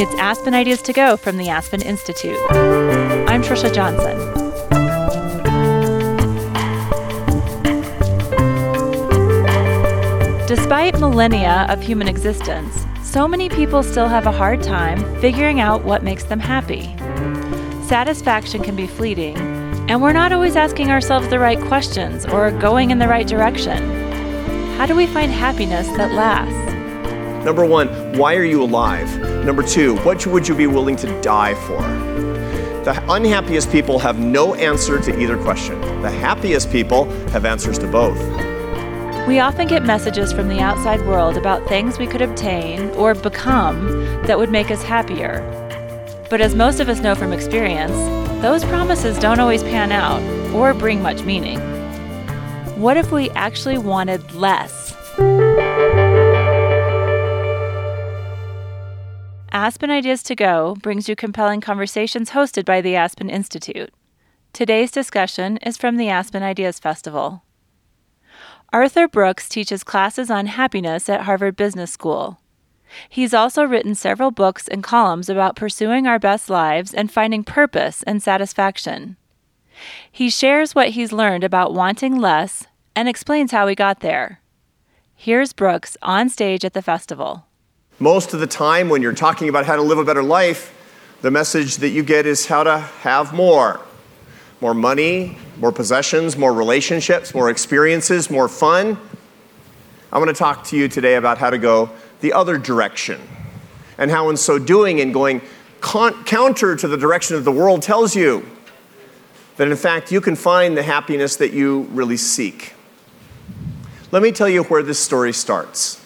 It's Aspen Ideas to Go from the Aspen Institute. I'm Trisha Johnson. Despite millennia of human existence, so many people still have a hard time figuring out what makes them happy. Satisfaction can be fleeting, and we're not always asking ourselves the right questions or going in the right direction. How do we find happiness that lasts? Number one, why are you alive? Number two, what would you be willing to die for? The unhappiest people have no answer to either question. The happiest people have answers to both. We often get messages from the outside world about things we could obtain or become that would make us happier. But as most of us know from experience, those promises don't always pan out or bring much meaning. What if we actually wanted less? Aspen Ideas to Go brings you compelling conversations hosted by the Aspen Institute. Today's discussion is from the Aspen Ideas Festival. Arthur Brooks teaches classes on happiness at Harvard Business School. He's also written several books and columns about pursuing our best lives and finding purpose and satisfaction. He shares what he's learned about wanting less and explains how he got there. Here's Brooks on stage at the festival. Most of the time when you're talking about how to live a better life, the message that you get is how to have more money, more possessions, more relationships, more experiences, more fun. I want to talk to you today about how to go the other direction and how in so doing and going counter to the direction that the world tells you that in fact you can find the happiness that you really seek. Let me tell you where this story starts.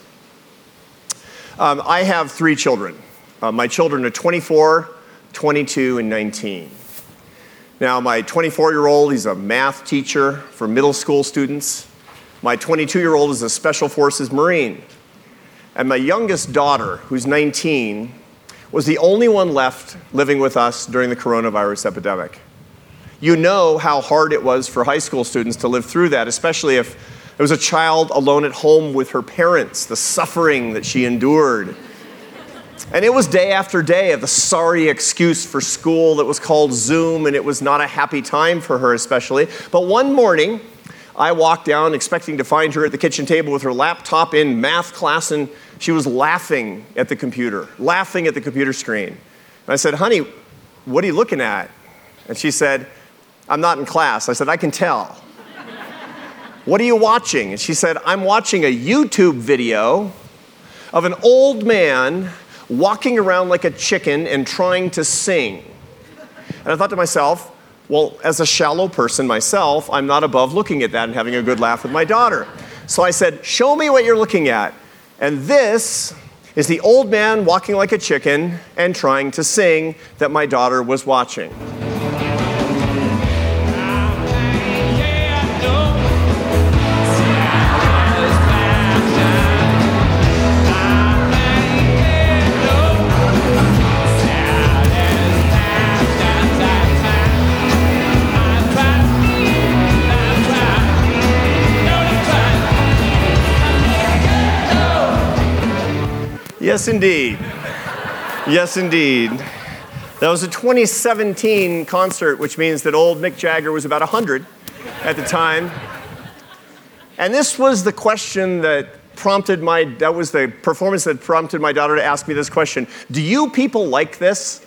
I have three children. My children are 24, 22, and 19. Now, my 24-year-old, he's a math teacher for middle school students. My 22-year-old is a Special Forces Marine. And my youngest daughter, who's 19, was the only one left living with us during the coronavirus epidemic. You know how hard it was for high school students to live through that, especially if there was a child alone at home with her parents, the suffering that she endured. And it was day after day of the sorry excuse for school that was called Zoom, and it was not a happy time for her especially. But one morning, I walked down expecting to find her at the kitchen table with her laptop in math class, and she was laughing at the computer, laughing at the computer screen. And I said, "Honey, what are you looking at?" And she said, "I'm not in class." I said, "I can tell. What are you watching?" And she said, "I'm watching a YouTube video of an old man walking around like a chicken and trying to sing." And I thought to myself, well, as a shallow person myself, I'm not above looking at that and having a good laugh with my daughter. So I said, "Show me what you're looking at." And this is the old man walking like a chicken and trying to sing that my daughter was watching. Yes, indeed. Yes, indeed. That was a 2017 concert, which means that old Mick Jagger was about 100 at the time. And this was the question that prompted that was the performance that prompted my daughter to ask me this question. "Do you people like this?"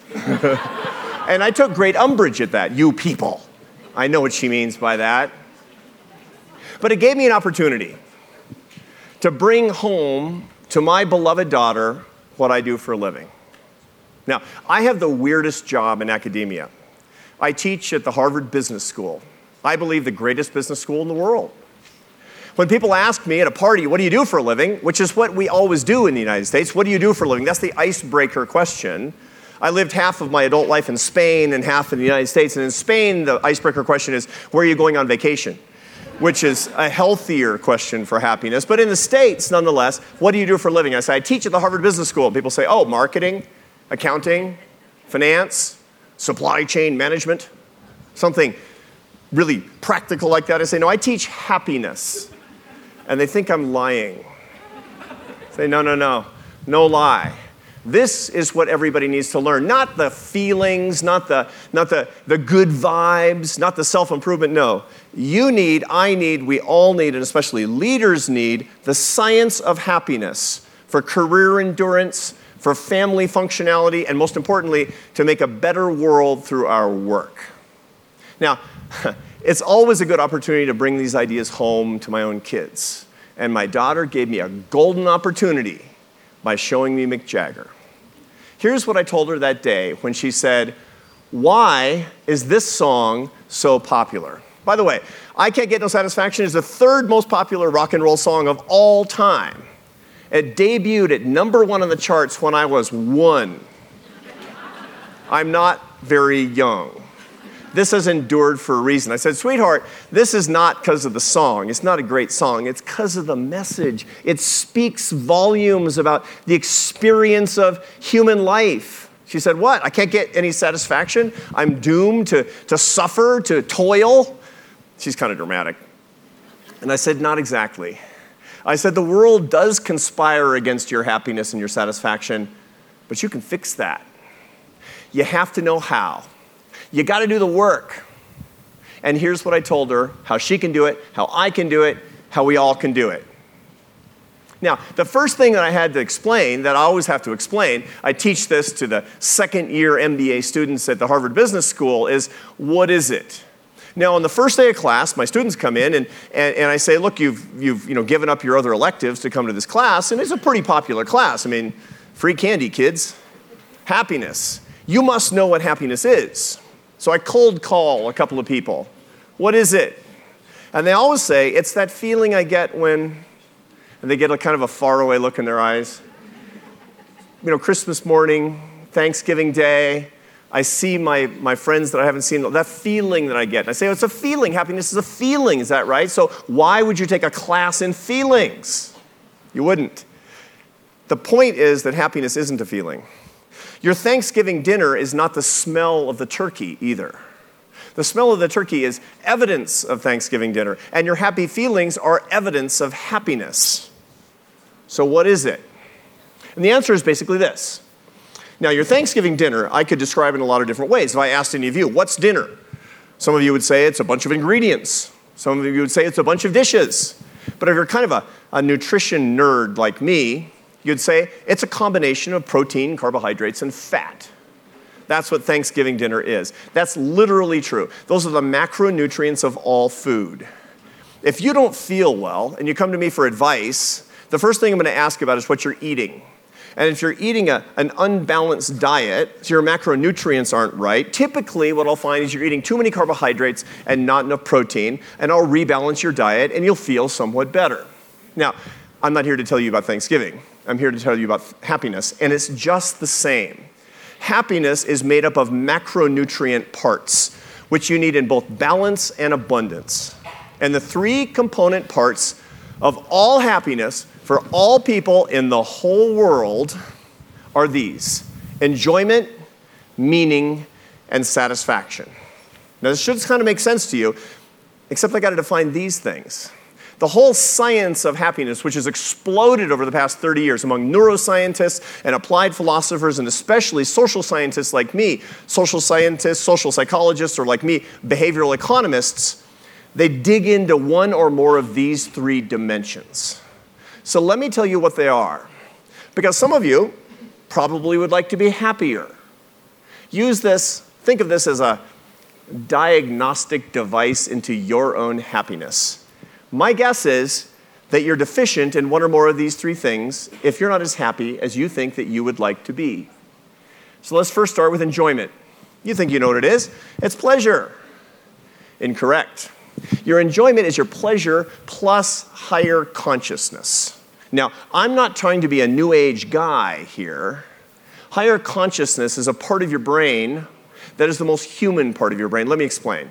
And I took great umbrage at that, "you people." I know what she means by that. But it gave me an opportunity to bring home to my beloved daughter what I do for a living. Now, I have the weirdest job in academia. I teach at the Harvard Business School. I believe the greatest business school in the world. When people ask me at a party, "What do you do for a living?" which is what we always do in the United States, "What do you do for a living?" That's the icebreaker question. I lived half of my adult life in Spain and half in the United States. And in Spain, the icebreaker question is, "Where are you going on vacation?" which is a healthier question for happiness. But in the States, nonetheless, "What do you do for a living?" I say, "I teach at the Harvard Business School." People say, "Oh, marketing, accounting, finance, supply chain management," something really practical like that. I say, "No, I teach happiness." And they think I'm lying. I say, no lie. This is what everybody needs to learn. Not the feelings, not the good vibes, not the self-improvement, no. You need, I need, we all need, and especially leaders need, the science of happiness for career endurance, for family functionality, and most importantly, to make a better world through our work. Now, it's always a good opportunity to bring these ideas home to my own kids. And my daughter gave me a golden opportunity by showing me Mick Jagger. Here's what I told her that day when she said, "Why is this song so popular?" By the way, I Can't Get No Satisfaction is the third most popular rock and roll song of all time. It debuted at #1 on the charts when I was 1. I'm not very young. This has endured for a reason. I said, "Sweetheart, this is not because of the song. It's not a great song. It's because of the message. It speaks volumes about the experience of human life." She said, "What? I can't get any satisfaction? I'm doomed to suffer, to toil?" She's kind of dramatic. And I said, "Not exactly." I said, "The world does conspire against your happiness and your satisfaction, but you can fix that. You have to know how. You got to do the work." And here's what I told her, how she can do it, how I can do it, how we all can do it. Now, the first thing that I had to explain, that I always have to explain, I teach this to the second-year MBA students at the Harvard Business School, is what is it? Now, on the first day of class, my students come in, and I say, "Look, you've given up your other electives to come to this class," and it's a pretty popular class. I mean, free candy, kids. Happiness. You must know what happiness is. So I cold call a couple of people. What is it? And they always say, "It's that feeling I get when..." And they get a kind of a faraway look in their eyes. "You know, Christmas morning, Thanksgiving day, I see my friends that I haven't seen, that feeling that I get." And I say, "Oh, it's a feeling. Happiness is a feeling, is that right? So why would you take a class in feelings? You wouldn't." The point is that happiness isn't a feeling. Your Thanksgiving dinner is not the smell of the turkey either. The smell of the turkey is evidence of Thanksgiving dinner, and your happy feelings are evidence of happiness. So what is it? And the answer is basically this. Now, your Thanksgiving dinner, I could describe in a lot of different ways. If I asked any of you, "What's dinner?" Some of you would say it's a bunch of ingredients. Some of you would say it's a bunch of dishes. But if you're kind of a nutrition nerd like me, you'd say it's a combination of protein, carbohydrates, and fat. That's what Thanksgiving dinner is. That's literally true. Those are the macronutrients of all food. If you don't feel well and you come to me for advice, the first thing I'm going to ask about is what you're eating. And if you're eating an unbalanced diet, so your macronutrients aren't right, typically what I'll find is you're eating too many carbohydrates and not enough protein, and I'll rebalance your diet and you'll feel somewhat better. Now, I'm not here to tell you about Thanksgiving. I'm here to tell you about happiness, and it's just the same. Happiness is made up of macronutrient parts, which you need in both balance and abundance. And the three component parts of all happiness for all people in the whole world are these: enjoyment, meaning, and satisfaction. Now, this should kind of make sense to you, except I got to define these things. The whole science of happiness, which has exploded over the past 30 years among neuroscientists and applied philosophers, and especially social scientists like me, social scientists, social psychologists, or like me, behavioral economists, they dig into one or more of these three dimensions. So let me tell you what they are, because some of you probably would like to be happier. Use this, think of this as a diagnostic device into your own happiness. My guess is that you're deficient in one or more of these three things if you're not as happy as you think that you would like to be. So let's first start with enjoyment. You think you know what it is. It's pleasure. Incorrect. Your enjoyment is your pleasure plus higher consciousness. Now, I'm not trying to be a New Age guy here. Higher consciousness is a part of your brain that is the most human part of your brain. Let me explain.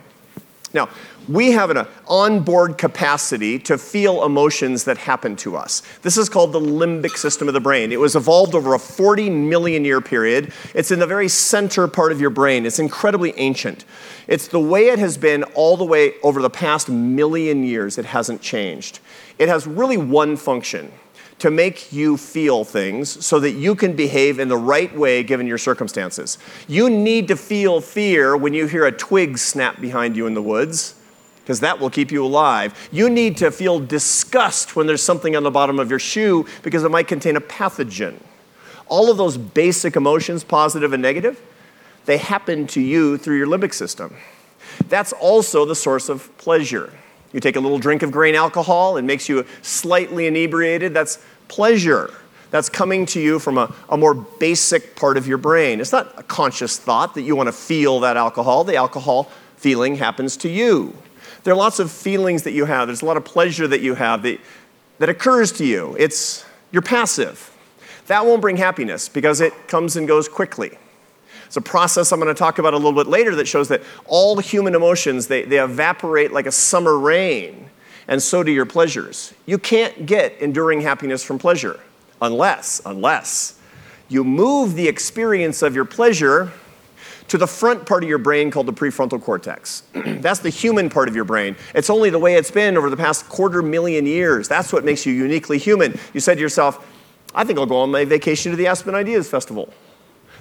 Now, we have an onboard capacity to feel emotions that happen to us. This is called the limbic system of the brain. It was evolved over a 40 million year period. It's in the very center part of your brain. It's incredibly ancient. It's the way it has been all the way over the past million years. It hasn't changed. It has really one function: to make you feel things so that you can behave in the right way given your circumstances. You need to feel fear when you hear a twig snap behind you in the woods, because that will keep you alive. You need to feel disgust when there's something on the bottom of your shoe because it might contain a pathogen. All of those basic emotions, positive and negative, they happen to you through your limbic system. That's also the source of pleasure. You take a little drink of grain alcohol, it makes you slightly inebriated. That's pleasure. That's coming to you from a more basic part of your brain. It's not a conscious thought that you want to feel that alcohol. The alcohol feeling happens to you. There are lots of feelings that you have. There's a lot of pleasure that you have that occurs to you. You're passive. That won't bring happiness because it comes and goes quickly. It's a process I'm going to talk about a little bit later that shows that all human emotions, they evaporate like a summer rain, and so do your pleasures. You can't get enduring happiness from pleasure unless you move the experience of your pleasure to the front part of your brain called the prefrontal cortex. That's the human part of your brain. It's only the way it's been over the past 250,000 years. That's what makes you uniquely human. You said to yourself, I think I'll go on my vacation to the Aspen Ideas Festival.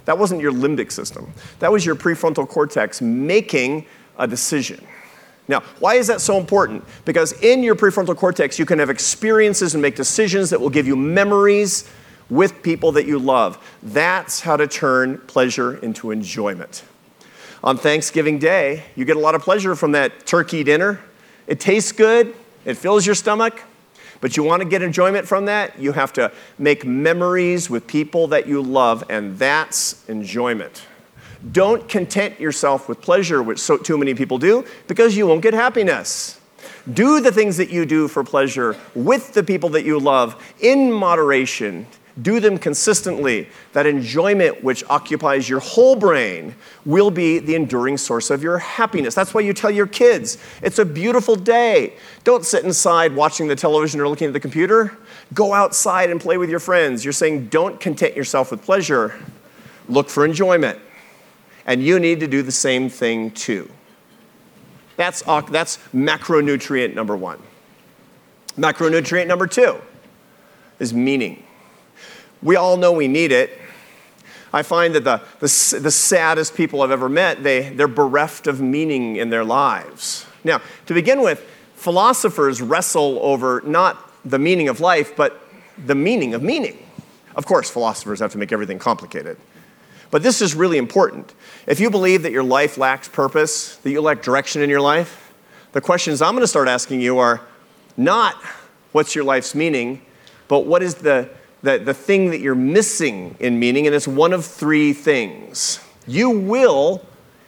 That wasn't your limbic system. That was your prefrontal cortex making a decision. Now, why is that so important? Because in your prefrontal cortex, you can have experiences and make decisions that will give you memories with people that you love. That's how to turn pleasure into enjoyment. On Thanksgiving Day, you get a lot of pleasure from that turkey dinner. It tastes good, it fills your stomach, but you want to get enjoyment from that, you have to make memories with people that you love, and that's enjoyment. Don't content yourself with pleasure, which so too many people do, because you won't get happiness. Do the things that you do for pleasure with the people that you love in moderation. Do them consistently. That enjoyment which occupies your whole brain will be the enduring source of your happiness. That's why you tell your kids, it's a beautiful day. Don't sit inside watching the television or looking at the computer. Go outside and play with your friends. You're saying don't content yourself with pleasure. Look for enjoyment. And you need to do the same thing too. That's macronutrient number one. Macronutrient number two is meaning. We all know we need it. I find that the saddest people I've ever met, they're bereft of meaning in their lives. Now, to begin with, philosophers wrestle over not the meaning of life, but the meaning of meaning. Of course, philosophers have to make everything complicated. But this is really important. If you believe that your life lacks purpose, that you lack direction in your life, the questions I'm going to start asking you are not what's your life's meaning, but what is the thing that you're missing in meaning, and it's one of three things. You will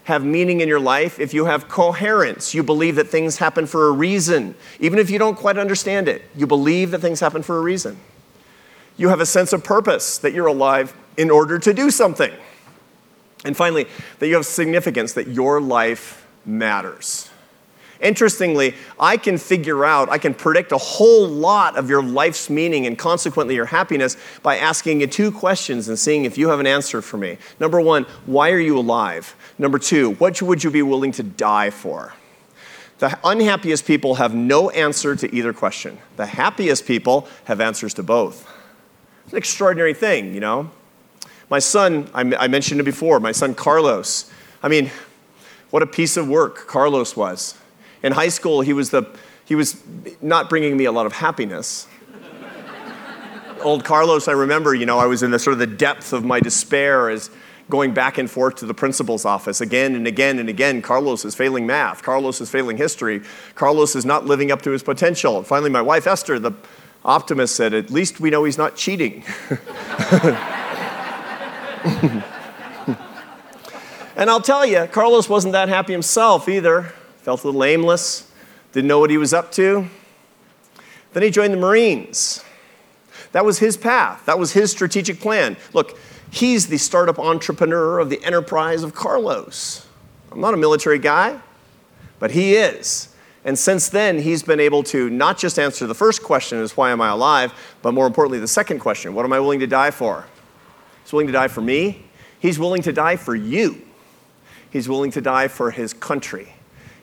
have meaning in your life if you have coherence. You believe that things happen for a reason. Even if you don't quite understand it, you believe that things happen for a reason. You have a sense of purpose, that you're alive in order to do something. And finally, that you have significance, that your life matters. Interestingly, I can predict a whole lot of your life's meaning and consequently your happiness by asking you two questions and seeing if you have an answer for me. Number one, why are you alive? Number two, what would you be willing to die for? The unhappiest people have no answer to either question. The happiest people have answers to both. It's an extraordinary thing, you know. My son, I mentioned it before, my son Carlos. I mean, what a piece of work Carlos was. In high school, he was not bringing me a lot of happiness. Old Carlos, I remember, you know, I was in the sort of the depth of my despair as going back and forth to the principal's office again and again and again. Carlos is failing math. Carlos is failing history. Carlos is not living up to his potential. And finally, my wife, Esther, the optimist, said, at least we know he's not cheating. And I'll tell you, Carlos wasn't that happy himself either. Felt a little aimless, didn't know what he was up to. Then he joined the Marines. That was his path. That was his strategic plan. Look, he's the startup entrepreneur of the enterprise of Carlos. I'm not a military guy, but he is. And since then, he's been able to not just answer the first question, is why am I alive, but more importantly, the second question, what am I willing to die for? He's willing to die for me. He's willing to die for you. He's willing to die for his country.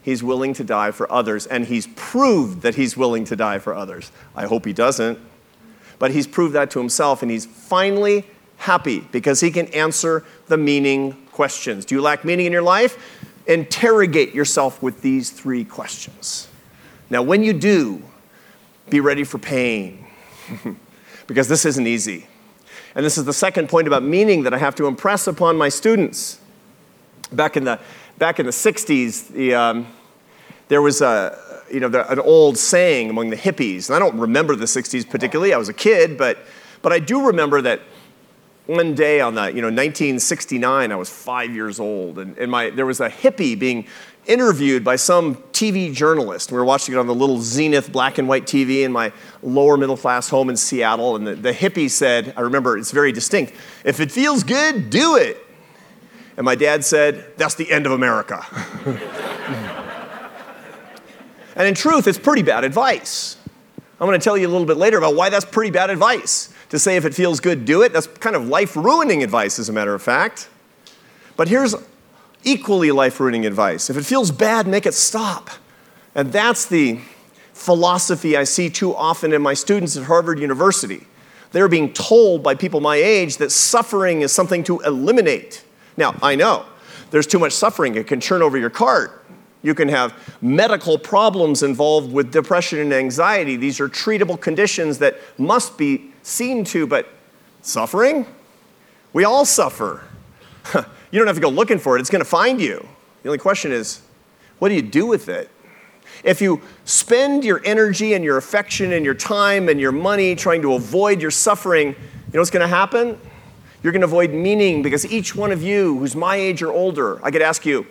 He's willing to die for others, and he's proved that he's willing to die for others. I hope he doesn't. But he's proved that to himself, and he's finally happy because he can answer the meaning questions. Do you lack meaning in your life? Interrogate yourself with these three questions. Now, when you do, be ready for pain, because this isn't easy. And this is the second point about meaning that I have to impress upon my students. Back in the 60s, there was an old saying among the hippies, and I don't remember the 60s particularly. I was a kid, but I do remember that one day on the 1969, I was 5 years old, and there was a hippie being interviewed by some TV journalist. We were watching it on the little Zenith black and white TV in my lower middle class home in Seattle, and the hippie said, I remember it's very distinct, "If it feels good, do it." And my dad said, "That's the end of America." And in truth, it's pretty bad advice. I'm going to tell you a little bit later about why that's pretty bad advice. To say if it feels good, do it. That's kind of life-ruining advice, as a matter of fact. But here's equally life-ruining advice. If it feels bad, make it stop. And that's the philosophy I see too often in my students at Harvard University. They're being told by people my age that suffering is something to eliminate. Now, I know, there's too much suffering. It can turn over your cart. You can have medical problems involved with depression and anxiety. These are treatable conditions that must be seen to, but suffering? We all suffer. You don't have to go looking for it. It's going to find you. The only question is, what do you do with it? If you spend your energy and your affection and your time and your money trying to avoid your suffering, you know what's going to happen? You're going to avoid meaning, because each one of you who's my age or older, I could ask you,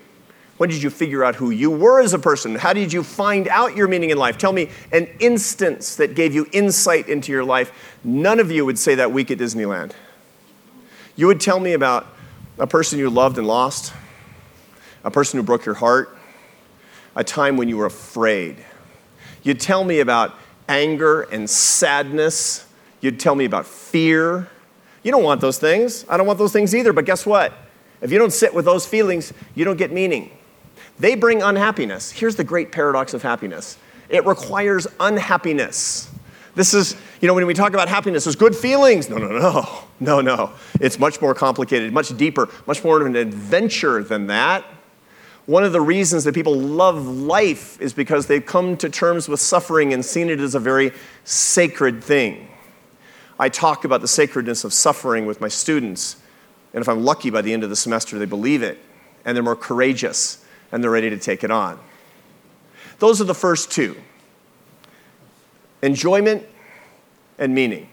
when did you figure out who you were as a person? How did you find out your meaning in life? Tell me an instance that gave you insight into your life. None of you would say that week at Disneyland. You would tell me about a person you loved and lost, a person who broke your heart, a time when you were afraid. You'd tell me about anger and sadness. You'd tell me about fear. You don't want those things. I don't want those things either, but guess what? If you don't sit with those feelings, you don't get meaning. They bring unhappiness. Here's the great paradox of happiness. It requires unhappiness. This is, when we talk about happiness, there's good feelings. No. It's much more complicated, much deeper, much more of an adventure than that. One of the reasons that people love life is because they've come to terms with suffering and seen it as a very sacred thing. I talk about the sacredness of suffering with my students, and if I'm lucky, by the end of the semester, they believe it, and they're more courageous, and they're ready to take it on. Those are the first two: enjoyment and meaning.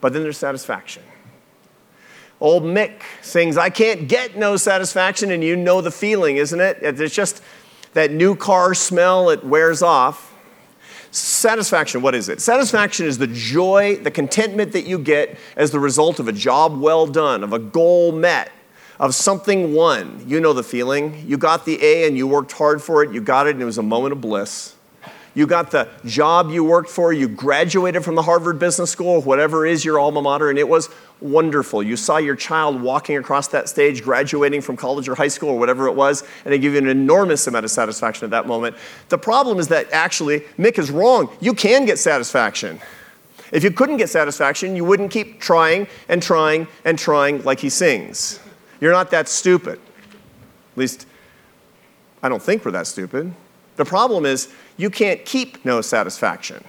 But then there's satisfaction. Old Mick sings, "I Can't Get No Satisfaction," and you know the feeling, isn't it? It's just that new car smell, it wears off. Satisfaction, what is it? Satisfaction is the joy, the contentment that you get as the result of a job well done, of a goal met, of something won. You know the feeling. You got the A and you worked hard for it. You got it and it was a moment of bliss. You got the job you worked for. You graduated from the Harvard Business School, whatever is your alma mater, and it was wonderful. You saw your child walking across that stage, graduating from college or high school or whatever it was, and it gave you an enormous amount of satisfaction at that moment. The problem is that actually, Mick is wrong. You can get satisfaction. If you couldn't get satisfaction, you wouldn't keep trying and trying and trying like he sings. You're not that stupid. At least, I don't think we're that stupid. The problem is you can't keep no satisfaction.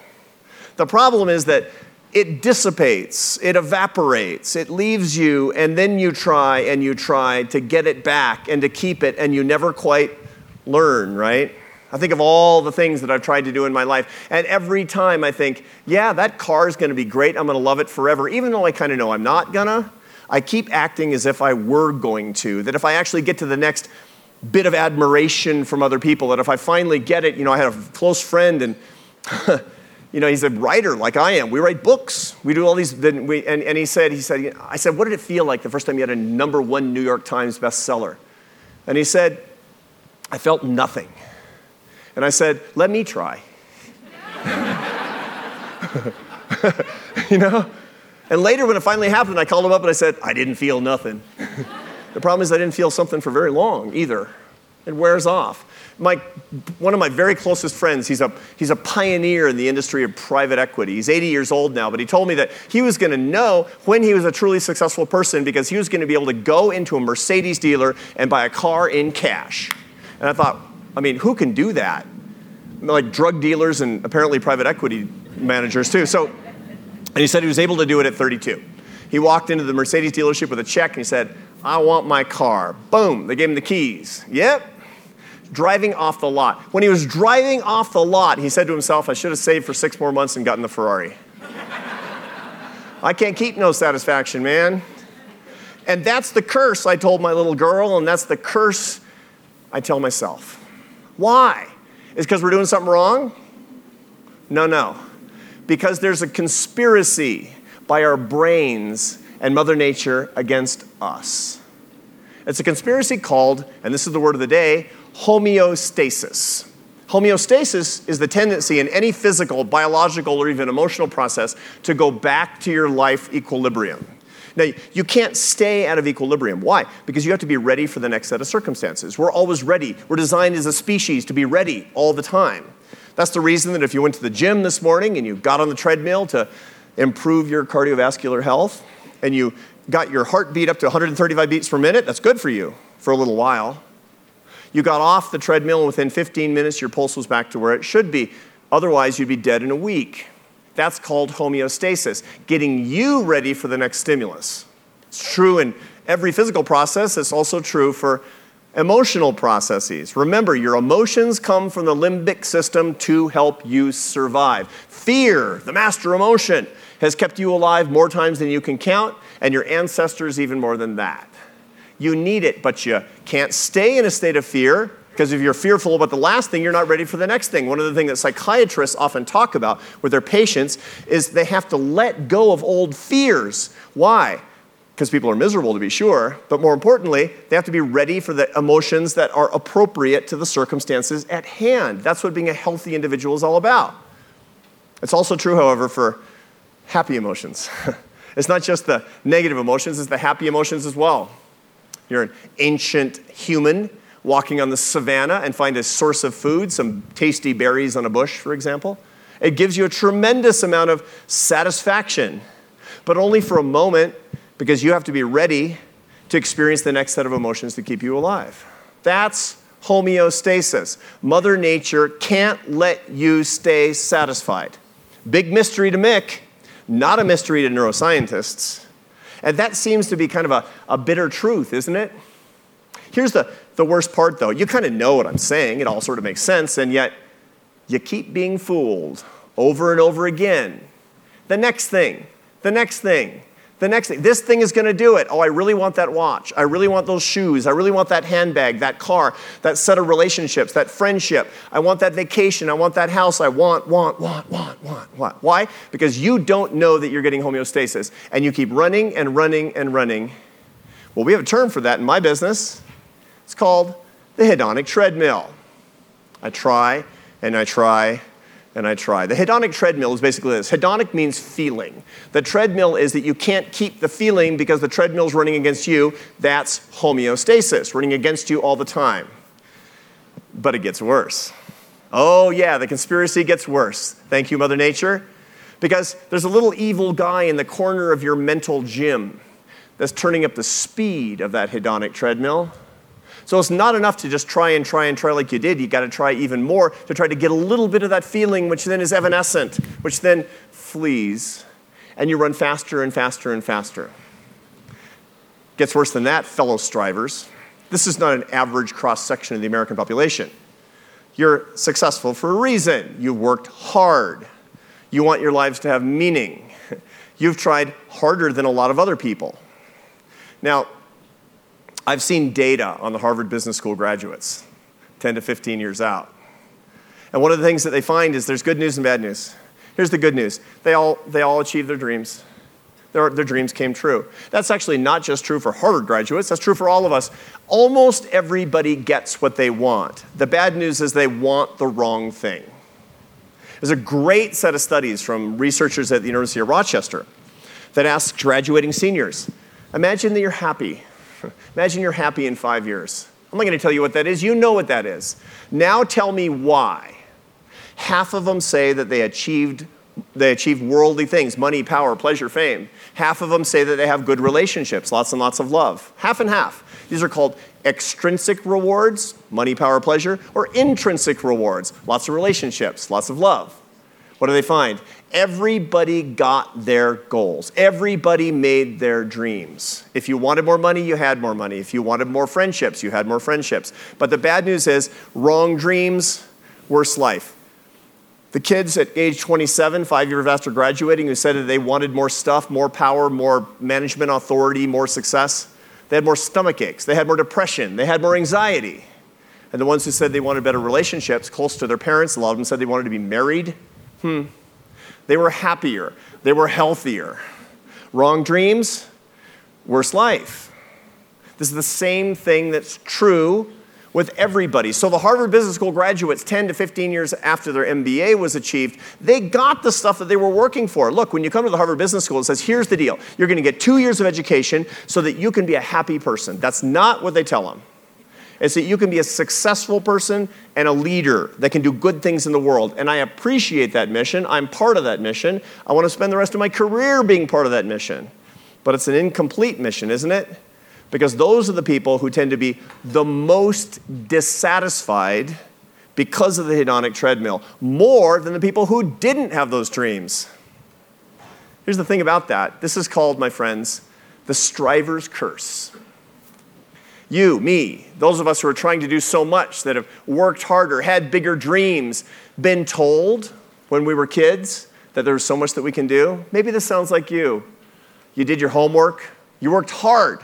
The problem is that it dissipates, it evaporates, it leaves you, and then you try to get it back and to keep it, and you never quite learn, right? I think of all the things that I've tried to do in my life, and every time I think, yeah, that car is going to be great, I'm going to love it forever, even though I kind of know I'm not going to. I keep acting as if I were going to, that if I actually get to the next bit of admiration from other people, that if I finally get it, I had a close friend and, he's a writer like I am. We write books. We do all these, and he said, I said, "What did it feel like the first time you had a #1 New York Times bestseller?" And he said, "I felt nothing." And I said, "Let me try." And later when it finally happened, I called him up and I said, "I didn't feel nothing." The problem is I didn't feel something for very long either. It wears off. One of my very closest friends, he's a pioneer in the industry of private equity. He's 80 years old now, but he told me that he was going to know when he was a truly successful person because he was going to be able to go into a Mercedes dealer and buy a car in cash. And I thought, who can do that? Like drug dealers and apparently private equity managers too. And he said he was able to do it at 32. He walked into the Mercedes dealership with a check and he said, "I want my car." Boom, they gave him the keys. Yep. Driving off the lot. When he was driving off the lot, he said to himself, "I should have saved for 6 more months and gotten the Ferrari." I can't keep no satisfaction, man. And that's the curse I told my little girl, and that's the curse I tell myself. Why? Is it because we're doing something wrong? No. Because there's a conspiracy by our brains and Mother Nature against us. It's a conspiracy called, and this is the word of the day, homeostasis. Homeostasis is the tendency in any physical, biological, or even emotional process to go back to your life equilibrium. Now, you can't stay out of equilibrium. Why? Because you have to be ready for the next set of circumstances. We're always ready. We're designed as a species to be ready all the time. That's the reason that if you went to the gym this morning and you got on the treadmill to improve your cardiovascular health and you got your heartbeat up to 135 beats per minute, that's good for you for a little while. You got off the treadmill and within 15 minutes your pulse was back to where it should be. Otherwise, you'd be dead in a week. That's called homeostasis, getting you ready for the next stimulus. It's true in every physical process. It's also true for emotional processes. Remember, your emotions come from the limbic system to help you survive. Fear, the master emotion, has kept you alive more times than you can count, and your ancestors even more than that. You need it, but you can't stay in a state of fear, because if you're fearful about the last thing, you're not ready for the next thing. One of the things that psychiatrists often talk about with their patients is they have to let go of old fears. Why? Because people are miserable, to be sure, but more importantly, they have to be ready for the emotions that are appropriate to the circumstances at hand. That's what being a healthy individual is all about. It's also true, however, for happy emotions. It's not just the negative emotions, it's the happy emotions as well. You're an ancient human walking on the savanna and find a source of food, some tasty berries on a bush, for example. It gives you a tremendous amount of satisfaction, but only for a moment, because you have to be ready to experience the next set of emotions to keep you alive. That's homeostasis. Mother Nature can't let you stay satisfied. Big mystery to Mick, not a mystery to neuroscientists. And that seems to be kind of a bitter truth, isn't it? Here's the worst part, though. You kind of know what I'm saying. It all sort of makes sense, and yet you keep being fooled over and over again. The next thing. This thing is going to do it. Oh, I really want that watch. I really want those shoes. I really want that handbag, that car, that set of relationships, that friendship. I want that vacation. I want that house. I want. Why? Because you don't know that you're getting homeostasis, and you keep running and running and running. Well, we have a term for that in my business. It's called the hedonic treadmill. I try. The hedonic treadmill is basically this. Hedonic means feeling. The treadmill is that you can't keep the feeling because the treadmill's running against you. That's homeostasis, running against you all the time. But it gets worse. Oh yeah, the conspiracy gets worse. Thank you, Mother Nature. Because there's a little evil guy in the corner of your mental gym that's turning up the speed of that hedonic treadmill. So it's not enough to just try like you did. You got to try even more to try to get a little bit of that feeling, which then is evanescent, which then flees, and you run faster and faster and faster. Gets worse than that, fellow strivers. This is not an average cross-section of the American population. You're successful for a reason. You worked hard. You want your lives to have meaning. You've tried harder than a lot of other people. Now, I've seen data on the Harvard Business School graduates 10 to 15 years out. And one of the things that they find is there's good news and bad news. Here's the good news. They all achieved their dreams. Their dreams came true. That's actually not just true for Harvard graduates. That's true for all of us. Almost everybody gets what they want. The bad news is they want the wrong thing. There's a great set of studies from researchers at the University of Rochester that ask graduating seniors, imagine that you're happy. Imagine you're happy in 5 years. I'm not going to tell you what that is. You know what that is. Now tell me why. Half of them say that they achieved worldly things, money, power, pleasure, fame. Half of them say that they have good relationships, lots and lots of love. Half and half. These are called extrinsic rewards, money, power, pleasure, or intrinsic rewards, lots of relationships, lots of love. What do they find? Everybody got their goals. Everybody made their dreams. If you wanted more money, you had more money. If you wanted more friendships, you had more friendships. But the bad news is, wrong dreams, worse life. The kids at age 27, 5 years after graduating, who said that they wanted more stuff, more power, more management authority, more success, they had more stomach aches, they had more depression, they had more anxiety. And the ones who said they wanted better relationships, close to their parents, a lot of them said they wanted to be married. They were happier, they were healthier. Wrong dreams, worse life. This is the same thing that's true with everybody. So the Harvard Business School graduates 10 to 15 years after their MBA was achieved, they got the stuff that they were working for. Look, when you come to the Harvard Business School, it says, here's the deal. You're going to get 2 years of education so that you can be a happy person. That's not what they tell them. It's that you can be a successful person and a leader that can do good things in the world. And I appreciate that mission. I'm part of that mission. I want to spend the rest of my career being part of that mission. But it's an incomplete mission, isn't it? Because those are the people who tend to be the most dissatisfied because of the hedonic treadmill, more than the people who didn't have those dreams. Here's the thing about that. This is called, my friends, the striver's curse. You, me, those of us who are trying to do so much, that have worked harder, had bigger dreams, been told when we were kids that there was so much that we can do. Maybe this sounds like you. You did your homework. You worked hard.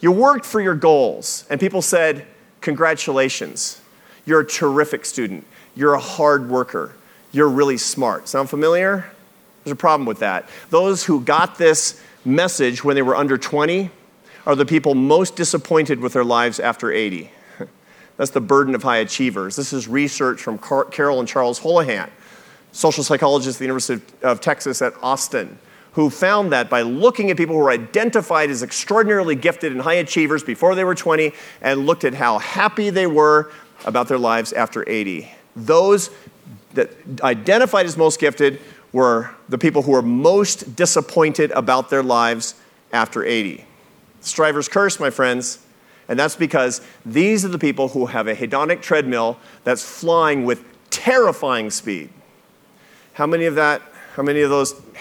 You worked for your goals, and people said, congratulations. You're a terrific student. You're a hard worker. You're really smart. Sound familiar? There's a problem with that. Those who got this message when they were under 20 are the people most disappointed with their lives after 80. That's the burden of high achievers. This is research from Carol and Charles Holohan, social psychologists at the University of Texas at Austin, who found that by looking at people who were identified as extraordinarily gifted and high achievers before they were 20 and looked at how happy they were about their lives after 80. Those that identified as most gifted were the people who were most disappointed about their lives after 80. Striver's curse, my friends. And that's because these are the people who have a hedonic treadmill that's flying with terrifying speed. How many of those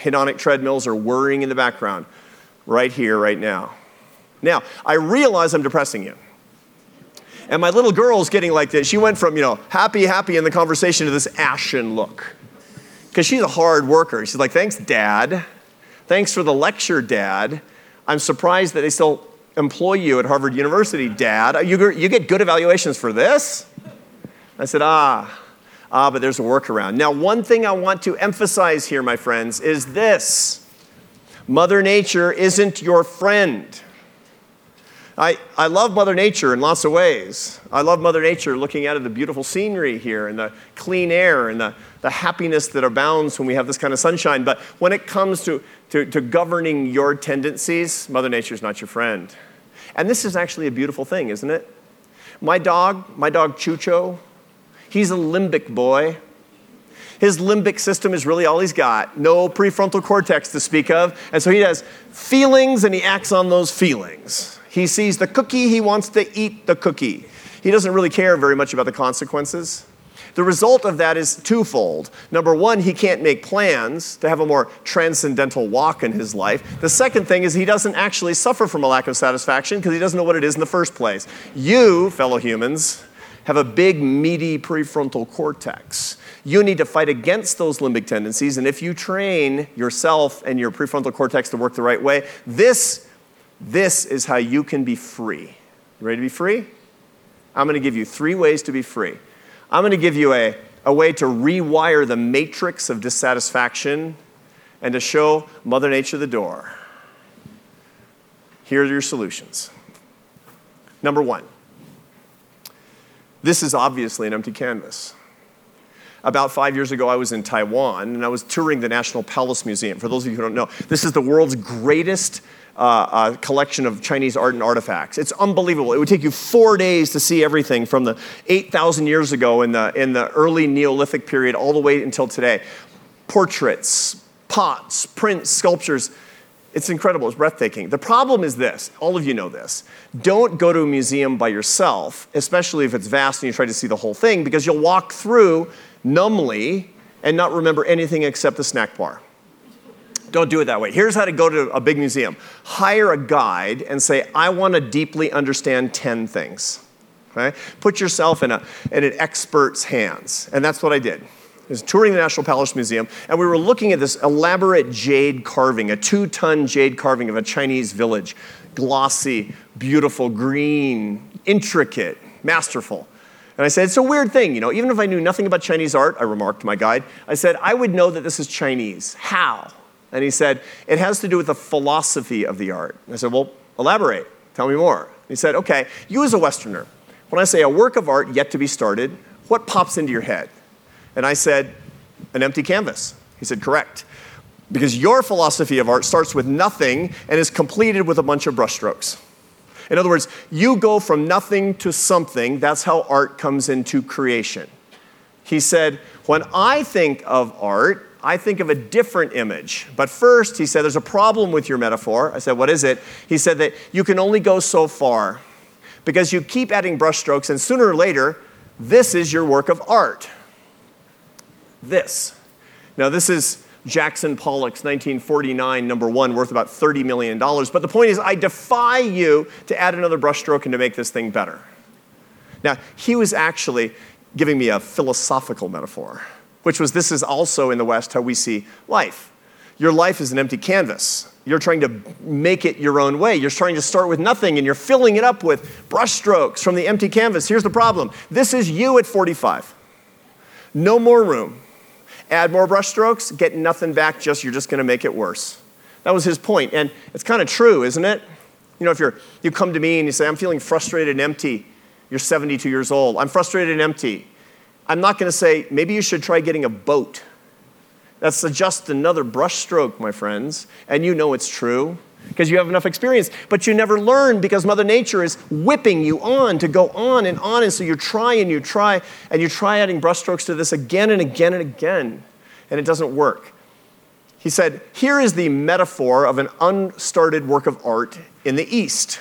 hedonic treadmills are whirring in the background? Right here, right now. Now, I realize I'm depressing you. And my little girl's getting like this. She went from, happy in the conversation to this ashen look. Because she's a hard worker. She's like, thanks, Dad. Thanks for the lecture, Dad. I'm surprised that they still employ you at Harvard University, Dad. You get good evaluations for this? I said, but there's a workaround. Now, one thing I want to emphasize here, my friends, is this. Mother Nature isn't your friend. I love Mother Nature in lots of ways. I love Mother Nature looking out at the beautiful scenery here and the clean air and the happiness that abounds when we have this kind of sunshine. But when it comes to governing your tendencies, Mother Nature's not your friend. And this is actually a beautiful thing, isn't it? My dog Chucho, he's a limbic boy. His limbic system is really all he's got. No prefrontal cortex to speak of. And so he has feelings and he acts on those feelings. He sees the cookie, he wants to eat the cookie. He doesn't really care very much about the consequences. The result of that is twofold. Number one, he can't make plans to have a more transcendental walk in his life. The second thing is he doesn't actually suffer from a lack of satisfaction because he doesn't know what it is in the first place. You, fellow humans, have a big, meaty prefrontal cortex. You need to fight against those limbic tendencies, and if you train yourself and your prefrontal cortex to work the right way, this is how you can be free. You ready to be free? I'm gonna give you three ways to be free. I'm gonna give you a way to rewire the matrix of dissatisfaction and to show Mother Nature the door. Here are your solutions. Number one. This is obviously an empty canvas. About 5 years ago, I was in Taiwan, and I was touring the National Palace Museum. For those of you who don't know, this is the world's greatest collection of Chinese art and artifacts. It's unbelievable. It would take you 4 days to see everything from the 8,000 years ago in the early Neolithic period all the way until today. Portraits, pots, prints, sculptures. It's incredible. It's breathtaking. The problem is this. All of you know this. Don't go to a museum by yourself, especially if it's vast and you try to see the whole thing, because you'll walk through numbly and not remember anything except the snack bar. Don't do it that way. Here's how to go to a big museum. Hire a guide and say, I want to deeply understand 10 things. Okay? Put yourself in an expert's hands. And that's what I did. I was touring the National Palace Museum, and we were looking at this elaborate jade carving, a 2-ton jade carving of a Chinese village. Glossy, beautiful, green, intricate, masterful. And I said, it's a weird thing, you know, even if I knew nothing about Chinese art, I remarked to my guide, I said, I would know that this is Chinese. How? And he said, it has to do with the philosophy of the art. And I said, well, elaborate. Tell me more. And he said, okay, you as a Westerner, when I say a work of art yet to be started, what pops into your head? And I said, an empty canvas. He said, correct. Because your philosophy of art starts with nothing and is completed with a bunch of brushstrokes. In other words, you go from nothing to something. That's how art comes into creation. He said, when I think of art, I think of a different image. But first, he said, there's a problem with your metaphor. I said, what is it? He said that you can only go so far because you keep adding brushstrokes, and sooner or later, this is your work of art. This. Now, this is Jackson Pollock's 1949 #1, worth about $30 million. But the point is, I defy you to add another brushstroke and to make this thing better. Now, he was actually giving me a philosophical metaphor, which was this is also in the West how we see life. Your life is an empty canvas. You're trying to make it your own way. You're trying to start with nothing, and you're filling it up with brushstrokes from the empty canvas. Here's the problem. This is you at 45. No more room. Add more brushstrokes, get nothing back, you're just going to make it worse. That was his point, and it's kind of true, isn't it? You know, if you come to me and you say, I'm feeling frustrated and empty. You're 72 years old. I'm frustrated and empty. I'm not going to say, maybe you should try getting a boat. That's just another brushstroke, my friends, and you know it's true because you have enough experience, but you never learn because Mother Nature is whipping you on to go on, and so you try adding brushstrokes to this again and again and again, and it doesn't work. He said, here is the metaphor of an unstarted work of art in the East.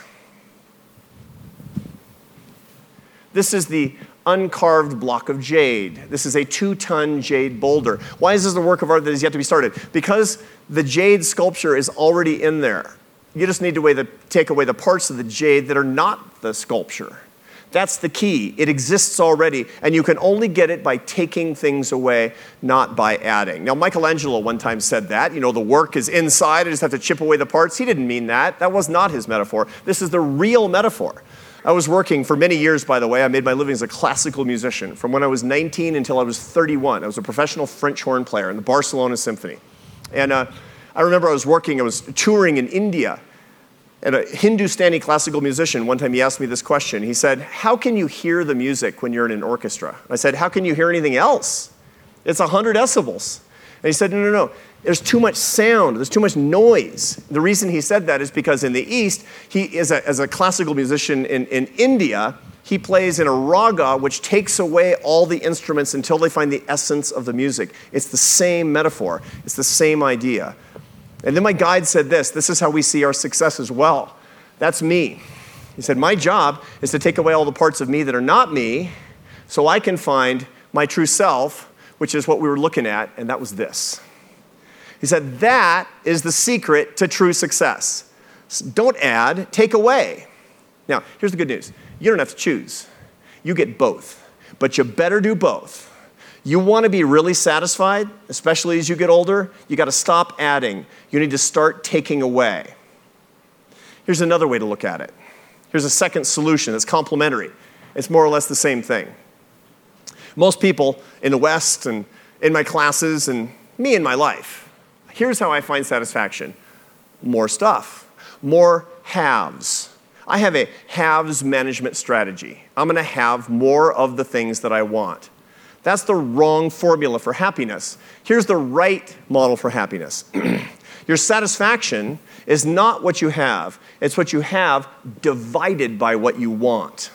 This is the uncarved block of jade. This is a 2-ton jade boulder. Why is this the work of art that is yet to be started? Because the jade sculpture is already in there. You just need to take away the parts of the jade that are not the sculpture. That's the key. It exists already, and you can only get it by taking things away, not by adding. Now, Michelangelo one time said that. You know, the work is inside. I just have to chip away the parts. He didn't mean that. That was not his metaphor. This is the real metaphor. I was working for many years, by the way. I made my living as a classical musician. From when I was 19 until I was 31, I was a professional French horn player in the Barcelona Symphony. And I remember I was touring in India, and a Hindustani classical musician, one time he asked me this question. He said, how can you hear the music when you're in an orchestra? I said, how can you hear anything else? It's 100 decibels. And he said, no. There's too much sound. There's too much noise. The reason he said that is because in the East, as a classical musician in India, he plays in a raga, which takes away all the instruments until they find the essence of the music. It's the same metaphor. It's the same idea. And then my guide said this is how we see our success as well. That's me. He said, my job is to take away all the parts of me that are not me so I can find my true self, which is what we were looking at, and that was this. He said, that is the secret to true success. Don't add, take away. Now, here's the good news. You don't have to choose. You get both, but you better do both. You want to be really satisfied, especially as you get older, you got to stop adding. You need to start taking away. Here's another way to look at it. Here's a second solution that's complementary. It's more or less the same thing. Most people in the West and in my classes and me in my life, here's how I find satisfaction. More stuff. More haves. I have a haves management strategy. I'm going to have more of the things that I want. That's the wrong formula for happiness. Here's the right model for happiness. Your satisfaction is not what you have. It's what you have divided by what you want.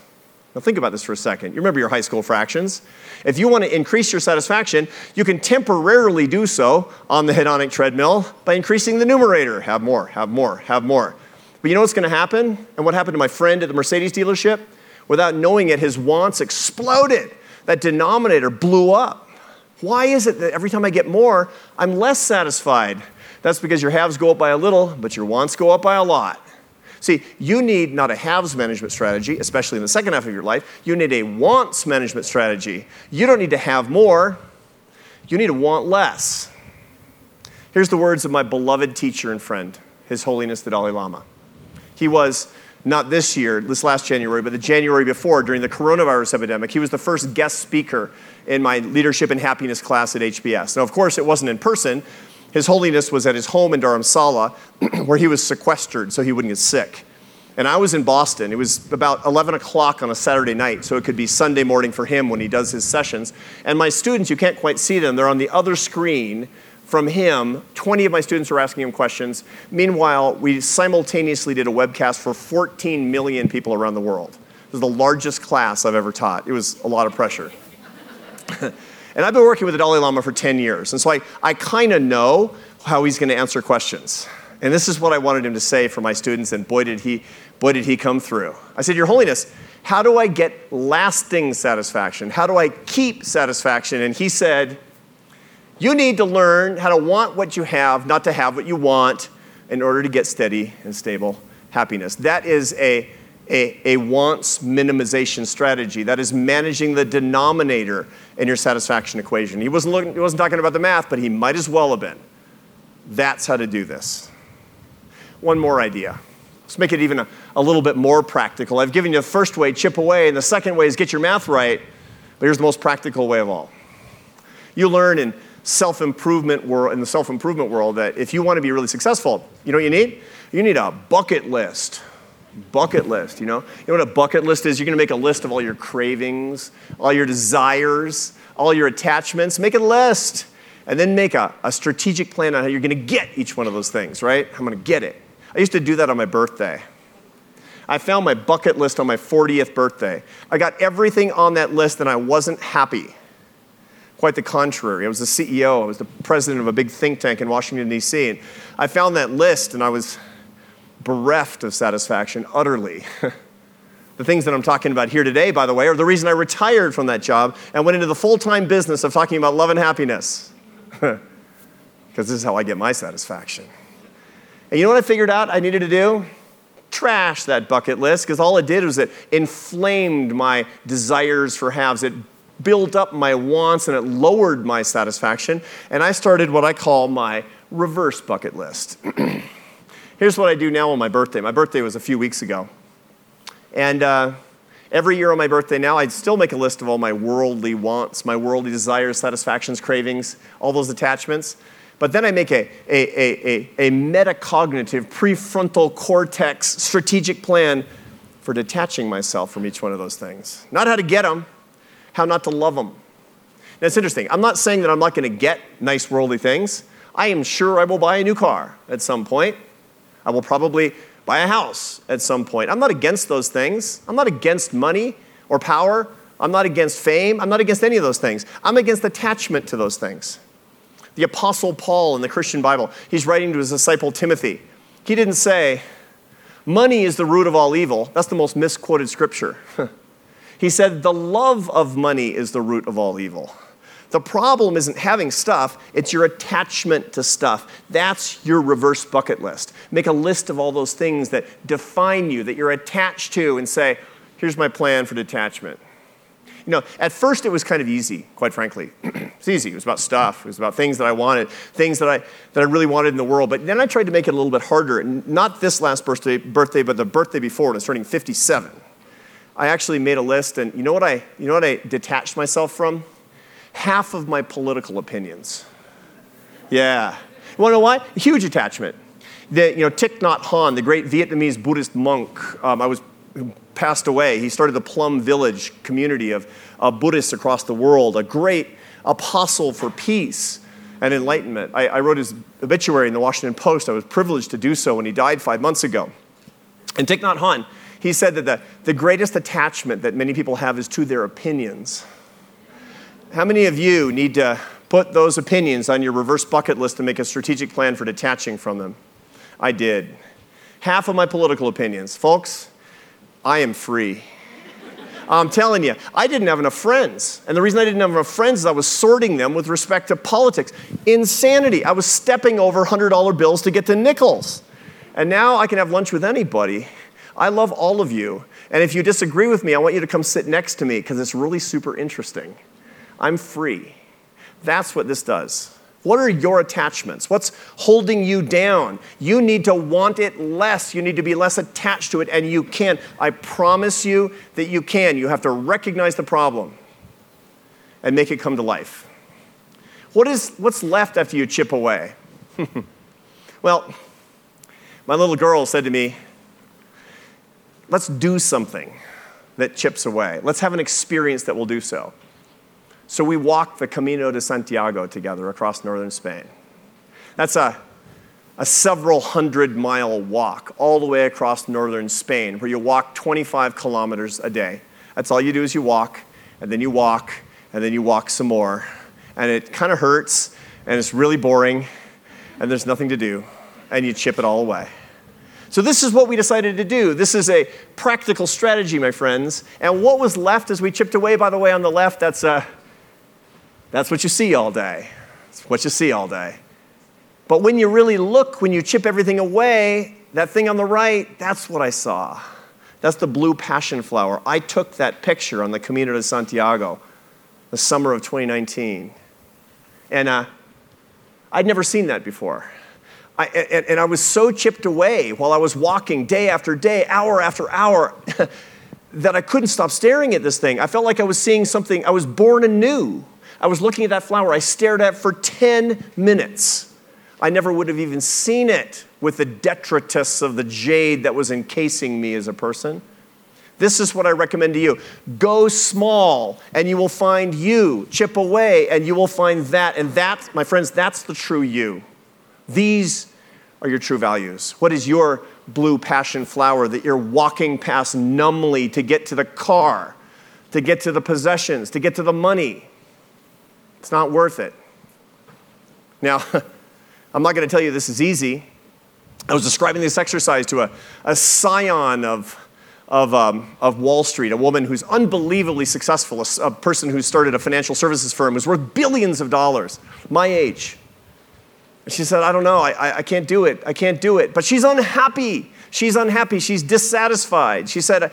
Now think about this for a second. You remember your high school fractions? If you want to increase your satisfaction, you can temporarily do so on the hedonic treadmill by increasing the numerator. Have more, have more, have more. But you know what's going to happen? And what happened to my friend at the Mercedes dealership? Without knowing it, his wants exploded. That denominator blew up. Why is it that every time I get more, I'm less satisfied? That's because your haves go up by a little, but your wants go up by a lot. See, you need not a haves management strategy, especially in the second half of your life. You need a wants management strategy. You don't need to have more. You need to want less. Here's the words of my beloved teacher and friend, His Holiness the Dalai Lama. He was, not this year, this last January, but the January before, during the coronavirus epidemic, he was the first guest speaker in my Leadership and Happiness class at HBS. Now, of course, it wasn't in person. His Holiness was at his home in Dharamsala, where he was sequestered so he wouldn't get sick. And I was in Boston. It was about 11 o'clock on a Saturday night, so it could be Sunday morning for him when he does his sessions. And my students, you can't quite see them. They're on the other screen from him. 20 of my students were asking him questions. Meanwhile, we simultaneously did a webcast for 14 million people around the world. It was the largest class I've ever taught. It was a lot of pressure. And I've been working with the Dalai Lama for 10 years. And so I kind of know how he's going to answer questions. And this is what I wanted him to say for my students. And boy, did he come through. I said, Your Holiness, how do I get lasting satisfaction? How do I keep satisfaction? And he said, you need to learn how to want what you have, not to have what you want, in order to get steady and stable happiness. That is a wants minimization strategy. That is managing the denominator in your satisfaction equation. He wasn't talking about the math, but he might as well have been. That's how to do this. One more idea. Let's make it even a little bit more practical. I've given you the first way, chip away, and the second way is get your math right. But here's the most practical way of all. You learn in the self-improvement world that if you want to be really successful, you know what you need? You need a bucket list. Bucket list, you know? You know what a bucket list is? You're going to make a list of all your cravings, all your desires, all your attachments. Make a list. And then make a strategic plan on how you're going to get each one of those things, right? I'm going to get it. I used to do that on my birthday. I found my bucket list on my 40th birthday. I got everything on that list, and I wasn't happy. Quite the contrary. I was the CEO. I was the president of a big think tank in Washington, D.C. And I found that list, and I was bereft of satisfaction utterly. The things that I'm talking about here today, by the way, are the reason I retired from that job and went into the full-time business of talking about love and happiness. Because this is how I get my satisfaction. And you know what I figured out I needed to do? Trash that bucket list, because all it did was it inflamed my desires for haves. It built up my wants, and it lowered my satisfaction. And I started what I call my reverse bucket list. Here's what I do now on my birthday. My birthday was a few weeks ago. And every year on my birthday now, I'd still make a list of all my worldly wants, my worldly desires, satisfactions, cravings, all those attachments. But then I make a metacognitive, prefrontal cortex strategic plan for detaching myself from each one of those things. Not how to get them, how not to love them. Now, it's interesting. I'm not saying that I'm not going to get nice worldly things. I am sure I will buy a new car at some point. I will probably buy a house at some point. I'm not against those things. I'm not against money or power. I'm not against fame. I'm not against any of those things. I'm against attachment to those things. The Apostle Paul in the Christian Bible, he's writing to his disciple Timothy. He didn't say, money is the root of all evil. That's the most misquoted scripture. He said, the love of money is the root of all evil. The problem isn't having stuff, it's your attachment to stuff. That's your reverse bucket list. Make a list of all those things that define you, that you're attached to, and say, here's my plan for detachment. You know, at first it was kind of easy, quite frankly. It's easy. It was about stuff. It was about things that I wanted, things that I really wanted in the world. But then I tried to make it a little bit harder. And not this last birthday, but the birthday before, when I was turning 57. I actually made a list, and you know what I detached myself from? Half of my political opinions. Yeah. You want to know why? A huge attachment. Thich Nhat Hanh, the great Vietnamese Buddhist monk, passed away. He started the Plum Village community of Buddhists across the world, a great apostle for peace. and enlightenment. I wrote his obituary in the Washington Post. I was privileged to do so when he died 5 months ago. And Thich Nhat Hanh, he said that the greatest attachment that many people have is to their opinions. How many of you need to put those opinions on your reverse bucket list and make a strategic plan for detaching from them? I did. Half of my political opinions. Folks, I am free. I'm telling you, I didn't have enough friends. And the reason I didn't have enough friends is I was sorting them with respect to politics. Insanity. I was stepping over $100 bills to get to nickels. And now I can have lunch with anybody. I love all of you. And if you disagree with me, I want you to come sit next to me because it's really super interesting. I'm free. That's what this does. What are your attachments? What's holding you down? You need to want it less. You need to be less attached to it, and you can. I promise you that you can. You have to recognize the problem and make it come to life. What's left after you chip away? Well, my little girl said to me, let's do something that chips away. Let's have an experience that will do so. So we walked the Camino de Santiago together across northern Spain. That's a several hundred mile walk all the way across northern Spain where you walk 25 kilometers a day. That's all you do is you walk, and then you walk, and then you walk some more. And it kind of hurts, and it's really boring, and there's nothing to do, and you chip it all away. So this is what we decided to do. This is a practical strategy, my friends. And what was left as we chipped away, by the way, on the left, that's what you see all day. That's what you see all day. But when you really look, when you chip everything away, that thing on the right, that's what I saw. That's the blue passion flower. I took that picture on the Camino de Santiago the summer of 2019. And I'd never seen that before. I was so chipped away while I was walking day after day, hour after hour, that I couldn't stop staring at this thing. I felt like I was seeing something. I was born anew. I was looking at that flower I stared at for 10 minutes. I never would have even seen it with the detritus of the jade that was encasing me as a person. This is what I recommend to you. Go small, and you will find you. Chip away, and you will find that. And that, my friends, that's the true you. These are your true values. What is your blue passion flower that you're walking past numbly to get to the car, to get to the possessions, to get to the money? It's not worth it. Now, I'm not going to tell you this is easy. I was describing this exercise to a scion of Wall Street, a woman who's unbelievably successful, a person who started a financial services firm who's worth billions of dollars, my age. And she said, I don't know, I can't do it, I can't do it. But she's unhappy. She's unhappy. She's dissatisfied. She said,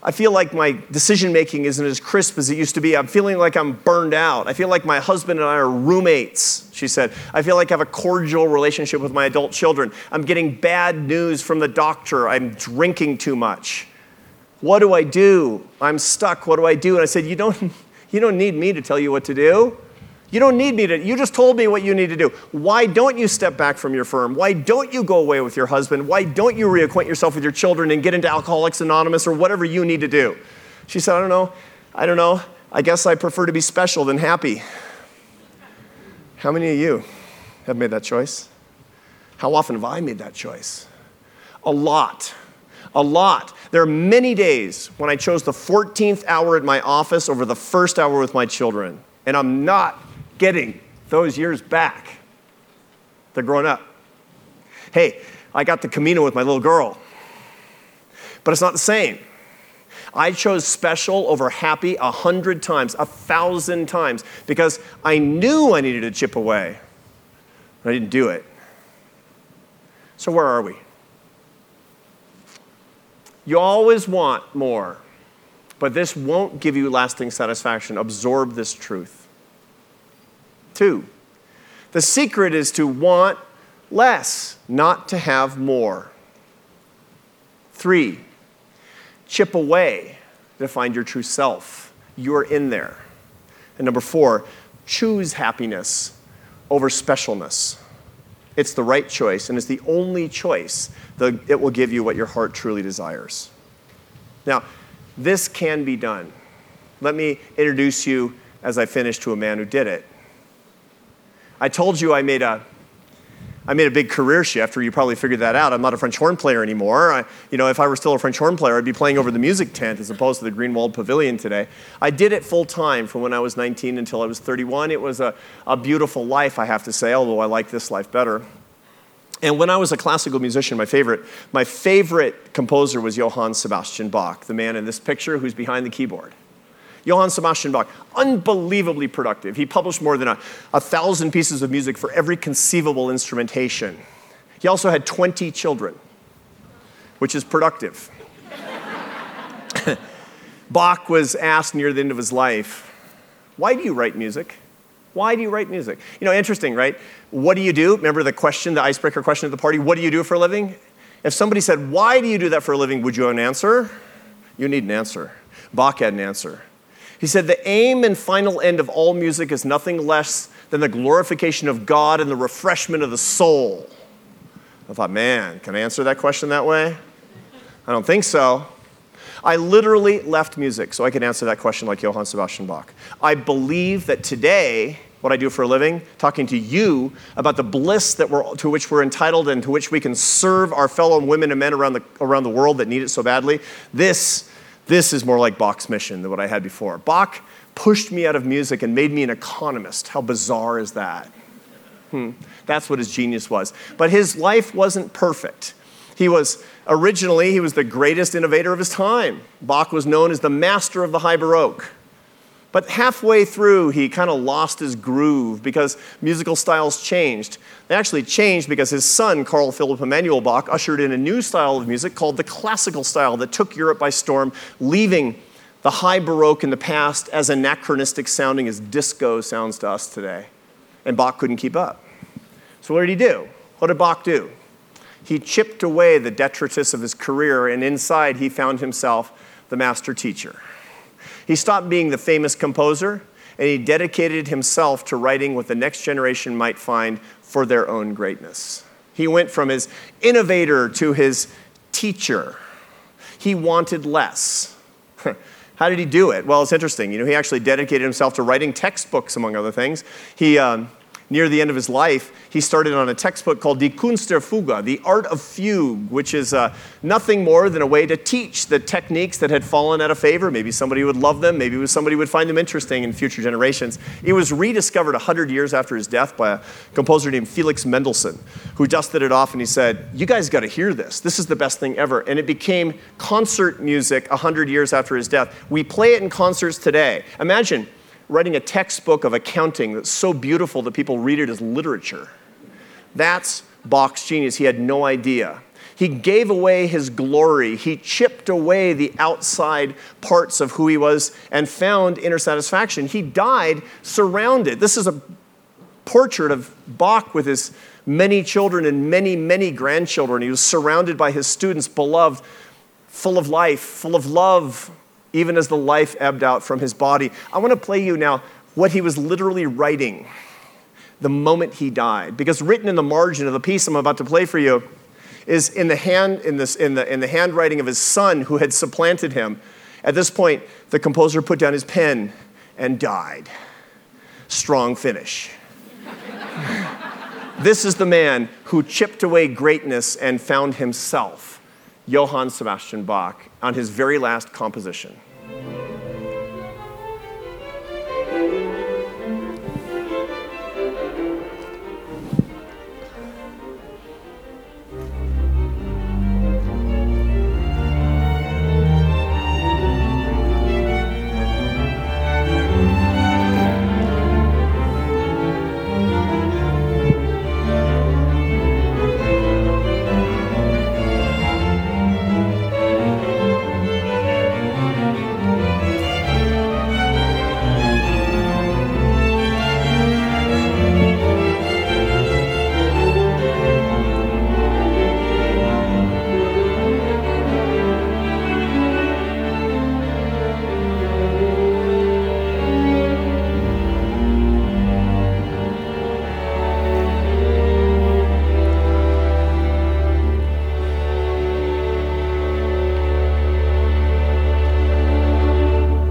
I feel like my decision-making isn't as crisp as it used to be. I'm feeling like I'm burned out. I feel like my husband and I are roommates, she said. I feel like I have a cordial relationship with my adult children. I'm getting bad news from the doctor. I'm drinking too much. What do I do? I'm stuck. What do I do? And I said, you don't need me to tell you what to do. You don't need me to. You just told me what you need to do. Why don't you step back from your firm? Why don't you go away with your husband? Why don't you reacquaint yourself with your children and get into Alcoholics Anonymous or whatever you need to do? She said, I don't know. I guess I prefer to be special than happy. How many of you have made that choice? How often have I made that choice? A lot. A lot. There are many days when I chose the 14th hour at my office over the first hour with my children. And I'm not getting those years back. They're grown up. Hey, I got the Camino with my little girl, but it's not the same. I chose special over happy 100 times, 1,000 times, because I knew I needed to chip away, but I didn't do it. So where are we? You always want more, but this won't give you lasting satisfaction. Absorb this truth. 2. The secret is to want less, not to have more. 3, chip away to find your true self. You're in there. And number 4, choose happiness over specialness. It's the right choice, and it's the only choice that it will give you what your heart truly desires. Now, this can be done. Let me introduce you, as I finish, to a man who did it. I told you I made a big career shift, or you probably figured that out. I'm not a French horn player anymore. If I were still a French horn player, I'd be playing over the music tent as opposed to the Greenwald Pavilion today. I did it full time from when I was 19 until I was 31. It was a beautiful life, I have to say, although I like this life better. And when I was a classical musician, my favorite composer was Johann Sebastian Bach, the man in this picture who's behind the keyboard. Johann Sebastian Bach, unbelievably productive. He published more than 1,000 pieces of music for every conceivable instrumentation. He also had 20 children, which is productive. Bach was asked near the end of his life, "Why do you write music? Why do you write music?" You know, interesting, right? What do you do? Remember the question, the icebreaker question at the party? What do you do for a living? If somebody said, "Why do you do that for a living?" would you have an answer? You need an answer. Bach had an answer. He said, "The aim and final end of all music is nothing less than the glorification of God and the refreshment of the soul." I thought, man, can I answer that question that way? I don't think so. I literally left music so I could answer that question like Johann Sebastian Bach. I believe that today, what I do for a living, talking to you about the bliss that to which we're entitled and to which we can serve our fellow women and men around the world that need it so badly, this is more like Bach's mission than what I had before. Bach pushed me out of music and made me an economist. How bizarre is that? That's what his genius was. But his life wasn't perfect. Originally, he was the greatest innovator of his time. Bach was known as the master of the high baroque. But halfway through, he kind of lost his groove because musical styles changed. They actually changed because his son, Carl Philipp Emanuel Bach, ushered in a new style of music called the classical style that took Europe by storm, leaving the high baroque in the past as anachronistic sounding as disco sounds to us today. And Bach couldn't keep up. So what did he do? What did Bach do? He chipped away the detritus of his career, and inside he found himself the master teacher. He stopped being the famous composer, and he dedicated himself to writing what the next generation might find for their own greatness. He went from his innovator to his teacher. He wanted less. How did he do it? Well, it's interesting. He actually dedicated himself to writing textbooks, among other things. Near the end of his life, he started on a textbook called Die Kunst der Fuge, the Art of Fugue, which is nothing more than a way to teach the techniques that had fallen out of favor. Maybe somebody would love them. Maybe somebody would find them interesting in future generations. It was rediscovered 100 years after his death by a composer named Felix Mendelssohn, who dusted it off and he said, "You guys got to hear this. This is the best thing ever." And it became concert music 100 years after his death. We play it in concerts today. Imagine writing a textbook of accounting that's so beautiful that people read it as literature. That's Bach's genius. He had no idea. He gave away his glory. He chipped away the outside parts of who he was and found inner satisfaction. He died surrounded. This is a portrait of Bach with his many children and many, many grandchildren. He was surrounded by his students, beloved, full of life, full of love, even as the life ebbed out from his body. I want to play you now what he was literally writing the moment he died, because written in the margin of the piece I'm about to play for you is in the handwriting of his son who had supplanted him. At this point, the composer put down his pen and died. Strong finish. This is the man who chipped away greatness and found himself. Johann Sebastian Bach, on his very last composition.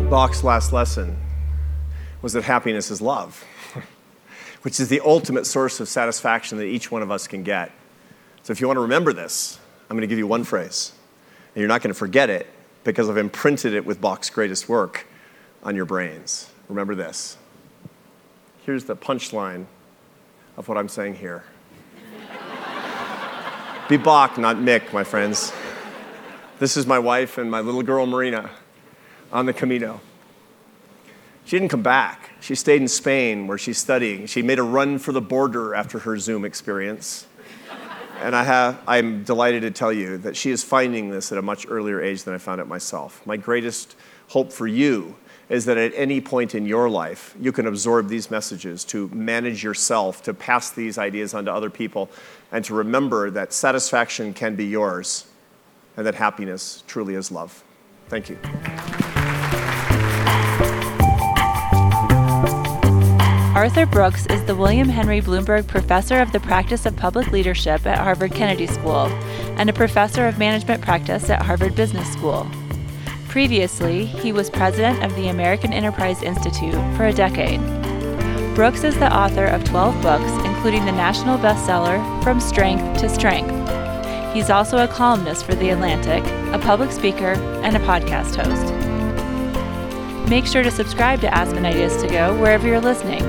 Bach's last lesson was that happiness is love. which is the ultimate source of satisfaction that each one of us can get. So if you want to remember this, I'm going to give you one phrase. And you're not going to forget it because I've imprinted it with Bach's greatest work on your brains. Remember this. Here's the punchline of what I'm saying here. Be Bach, not Mick, my friends. This is my wife and my little girl, Marina, on the Camino. She didn't come back. She stayed in Spain where she's studying. She made a run for the border after her Zoom experience. And I'm delighted to tell you that she is finding this at a much earlier age than I found it myself. My greatest hope for you is that at any point in your life, you can absorb these messages to manage yourself, to pass these ideas on to other people, and to remember that satisfaction can be yours and that happiness truly is love. Thank you. Arthur Brooks is the William Henry Bloomberg Professor of the Practice of Public Leadership at Harvard Kennedy School and a Professor of Management Practice at Harvard Business School. Previously, he was president of the American Enterprise Institute for a decade. Brooks is the author of 12 books, including the national bestseller, From Strength to Strength. He's also a columnist for The Atlantic, a public speaker, and a podcast host. Make sure to subscribe to Aspen Ideas To Go wherever you're listening.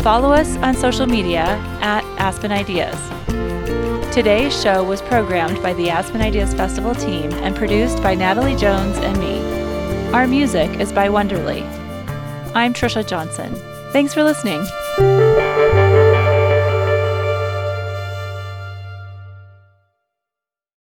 Follow us on social media at Aspen Ideas. Today's show was programmed by the Aspen Ideas Festival team and produced by Natalie Jones and me. Our music is by Wonderly. I'm Trisha Johnson. Thanks for listening.